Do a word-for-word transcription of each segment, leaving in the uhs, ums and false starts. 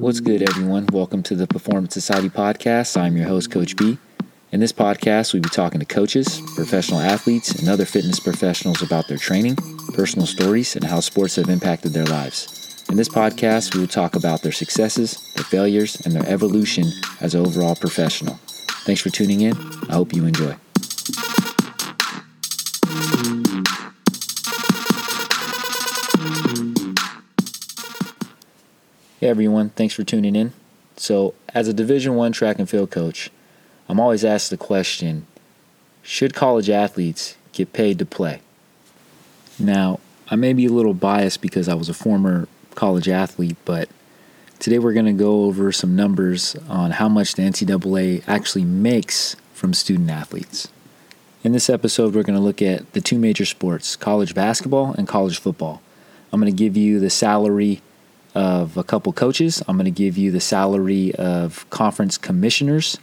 What's good, everyone? Welcome to the Performance Society Podcast. I'm your host, Coach B. In this podcast, we'll be talking to coaches, professional athletes, and other fitness professionals about their training, personal stories, and how sports have impacted their lives. In this podcast, we will talk about their successes, their failures, and their evolution as an overall professional. Thanks for tuning in. I hope you enjoy. Hey everyone, thanks for tuning in. So, as a Division I track and field coach, I'm always asked the question, should college athletes get paid to play? Now, I may be a little biased because I was a former college athlete, but today we're going to go over some numbers on how much the N C double A actually makes from student athletes. In this episode, we're going to look at the two major sports, college basketball and college football. I'm going to give you the salary of a couple coaches. I'm going to give you the salary of conference commissioners,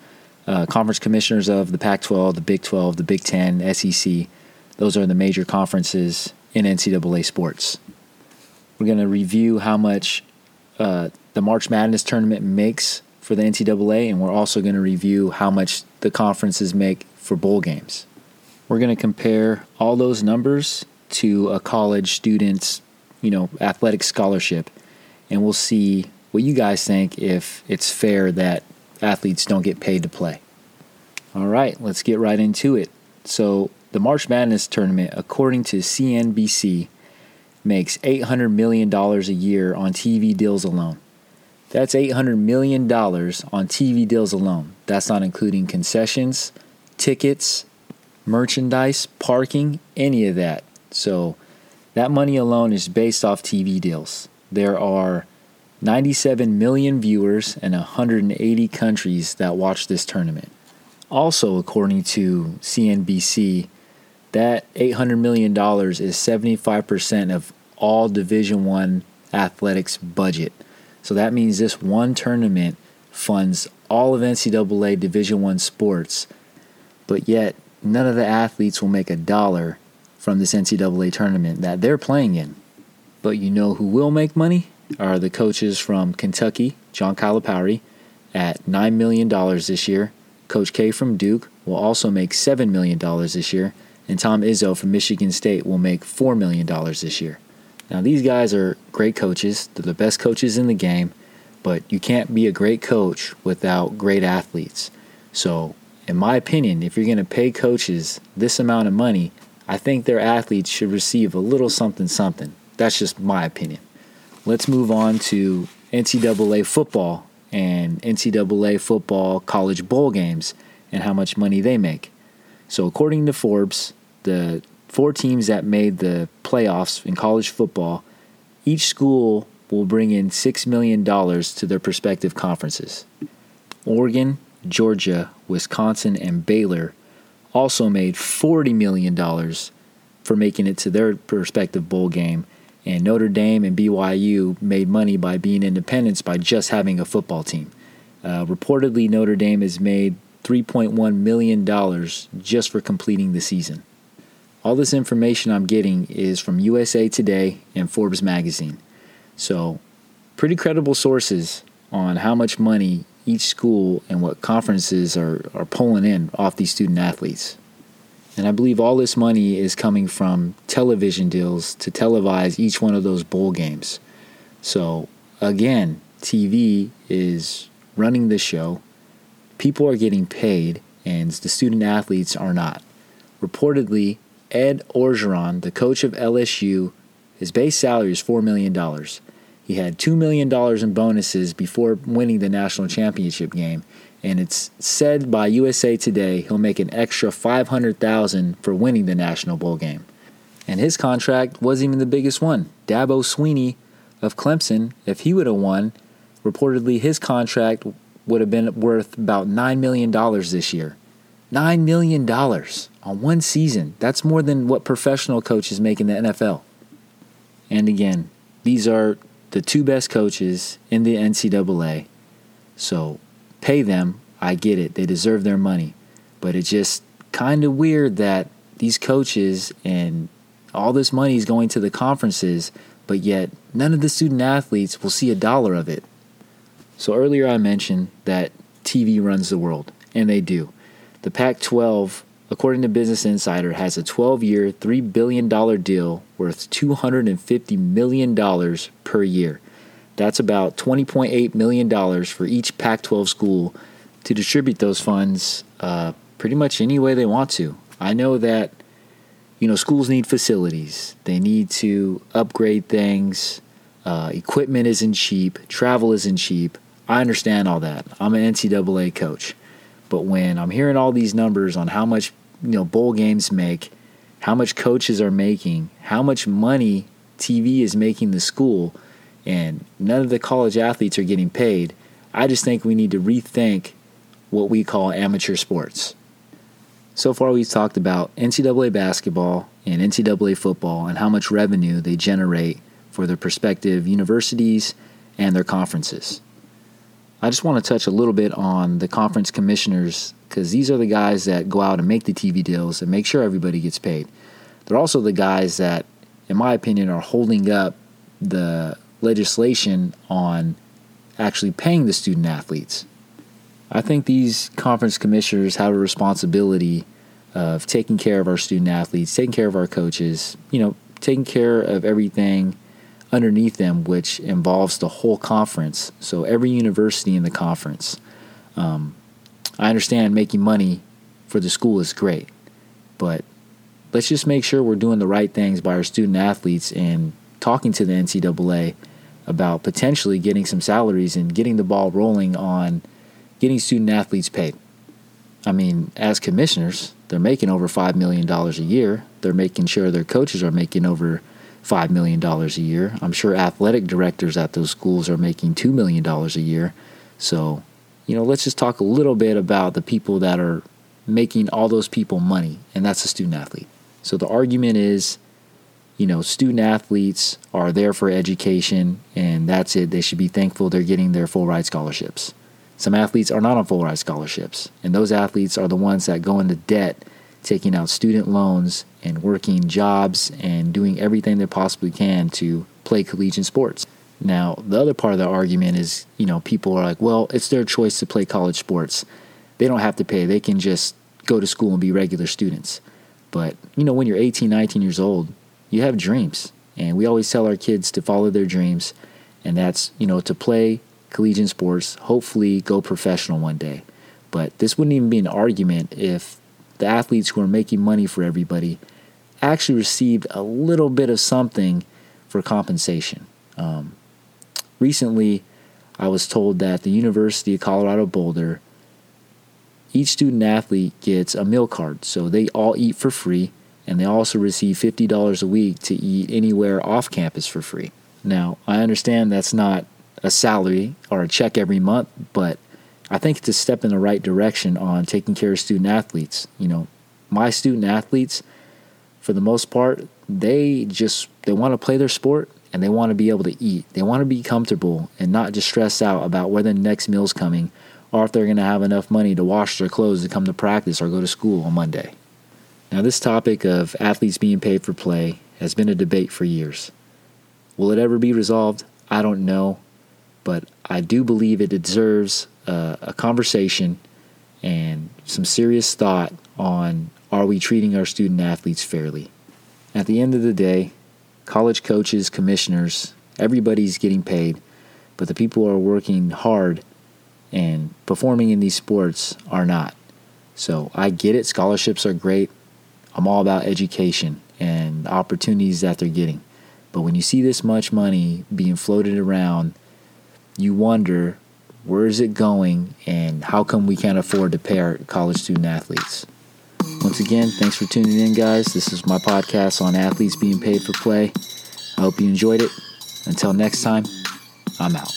uh, conference commissioners of the Pac twelve, the Big twelve, the Big ten, S E C. Those are the major conferences in N C double A sports. We're going to review how much uh, the March Madness tournament makes for the N C double A, and we're also going to review how much the conferences make for bowl games. We're going to compare all those numbers to a college student's, you know, athletic scholarship. And we'll see what you guys think, if it's fair that athletes don't get paid to play. All right, let's get right into it. So the March Madness tournament, according to C N B C, makes eight hundred million dollars a year on T V deals alone. That's eight hundred million dollars on T V deals alone. That's not including concessions, tickets, merchandise, parking, any of that. So that money alone is based off T V deals. There are ninety-seven million viewers in one hundred eighty countries that watch this tournament. Also, according to C N B C, that eight hundred million dollars is seventy-five percent of all Division I athletics budget. So that means this one tournament funds all of N C double A Division I sports, but yet none of the athletes will make a dollar from this N C double A tournament that they're playing in. But you know who will make money are the coaches from Kentucky, John Calipari, at nine million dollars this year. Coach K from Duke will also make seven million dollars this year. And Tom Izzo from Michigan State will make four million dollars this year. Now, these guys are great coaches. They're the best coaches in the game. But you can't be a great coach without great athletes. So, in my opinion, if you're going to pay coaches this amount of money, I think their athletes should receive a little something-something. That's just my opinion. Let's move on to N C double A football and N C double A football college bowl games and how much money they make. So according to Forbes, the four teams that made the playoffs in college football, each school will bring in six million dollars to their respective conferences. Oregon, Georgia, Wisconsin, and Baylor also made forty million dollars for making it to their respective bowl game. And Notre Dame and B Y U made money by being independents by just having a football team. Uh, reportedly, Notre Dame has made three point one million dollars just for completing the season. All this information I'm getting is from U S A Today and Forbes magazine. So, pretty credible sources on how much money each school and what conferences are, are pulling in off these student athletes. And I believe all this money is coming from television deals to televise each one of those bowl games. So, again, T V is running the show. People are getting paid, and the student athletes are not. Reportedly, Ed Orgeron, the coach of L S U, his base salary is four million dollars. He had two million dollars in bonuses before winning the national championship game. And it's said by U S A Today he'll make an extra five hundred thousand dollars for winning the National Bowl game. And his contract wasn't even the biggest one. Dabo Sweeney of Clemson, if he would have won, reportedly his contract would have been worth about nine million dollars this year. nine million dollars on one season. That's more than what professional coaches make in the N F L. And again, these are the two best coaches in the N C double A. So, pay them, I get it. They deserve their money. But it's just kind of weird that these coaches and all this money is going to the conferences, but yet none of the student athletes will see a dollar of it. So earlier I mentioned that T V runs the world, and they do. The Pac twelve, according to Business Insider, has a twelve-year, three billion dollars deal worth two hundred fifty million dollars per year. That's about twenty point eight million dollars for each Pac twelve school to distribute those funds uh, pretty much any way they want to. I know that, you know, schools need facilities. They need to upgrade things. Uh, equipment isn't cheap. Travel isn't cheap. I understand all that. I'm an N C double A coach. But when I'm hearing all these numbers on how much, you know, bowl games make, how much coaches are making, how much money T V is making the school, and none of the college athletes are getting paid, I just think we need to rethink what we call amateur sports. So far we've talked about N C double A basketball and N C double A football and how much revenue they generate for their prospective universities and their conferences. I just want to touch a little bit on the conference commissioners, because these are the guys that go out and make the T V deals and make sure everybody gets paid. They're also the guys that, in my opinion, are holding up the legislation on actually paying the student athletes. I think these conference commissioners have a responsibility of taking care of our student athletes, taking care of our coaches, you know, taking care of everything underneath them, which involves the whole conference. So every university in the conference. Um, I understand making money for the school is great, but let's just make sure we're doing the right things by our student athletes and talking to the N C double A about potentially getting some salaries and getting the ball rolling on getting student athletes paid. I mean, as commissioners, they're making over five million dollars a year. They're making sure their coaches are making over five million dollars a year. I'm sure athletic directors at those schools are making two million dollars a year. So, you know, let's just talk a little bit about the people that are making all those people money, and that's the student athlete. So the argument is, you know, student athletes are there for education, and that's it. They should be thankful they're getting their full ride scholarships. Some athletes are not on full ride scholarships, and those athletes are the ones that go into debt, taking out student loans and working jobs and doing everything they possibly can to play collegiate sports. Now, the other part of the argument is, you know, people are like, well, it's their choice to play college sports. They don't have to pay. They can just go to school and be regular students. But, you know, when you're eighteen, nineteen years old, you have dreams. And we always tell our kids to follow their dreams. And that's, you know, to play collegiate sports, hopefully go professional one day. But this wouldn't even be an argument if the athletes who are making money for everybody actually received a little bit of something for compensation. Um, recently, I was told that the University of Colorado Boulder, each student athlete gets a meal card. So they all eat for free, and they also receive fifty dollars a week to eat anywhere off campus for free. Now, I understand that's not a salary or a check every month, but I think it's a step in the right direction on taking care of student athletes. You know, my student athletes, for the most part, they just, they want to play their sport and they want to be able to eat. They want to be comfortable and not just stress out about where the next meal's coming or if they're going to have enough money to wash their clothes to come to practice or go to school on Monday. Now, this topic of athletes being paid for play has been a debate for years. Will it ever be resolved? I don't know, but I do believe it deserves uh, a conversation and some serious thought on, are we treating our student athletes fairly? At the end of the day, college coaches, commissioners, everybody's getting paid, but the people who are working hard and performing in these sports are not. So I get it. Scholarships are great. I'm all about education and the opportunities that they're getting. But when you see this much money being floated around, you wonder, where is it going and how come we can't afford to pay our college student athletes? Once again, thanks for tuning in, guys. This is my podcast on athletes being paid for play. I hope you enjoyed it. Until next time, I'm out.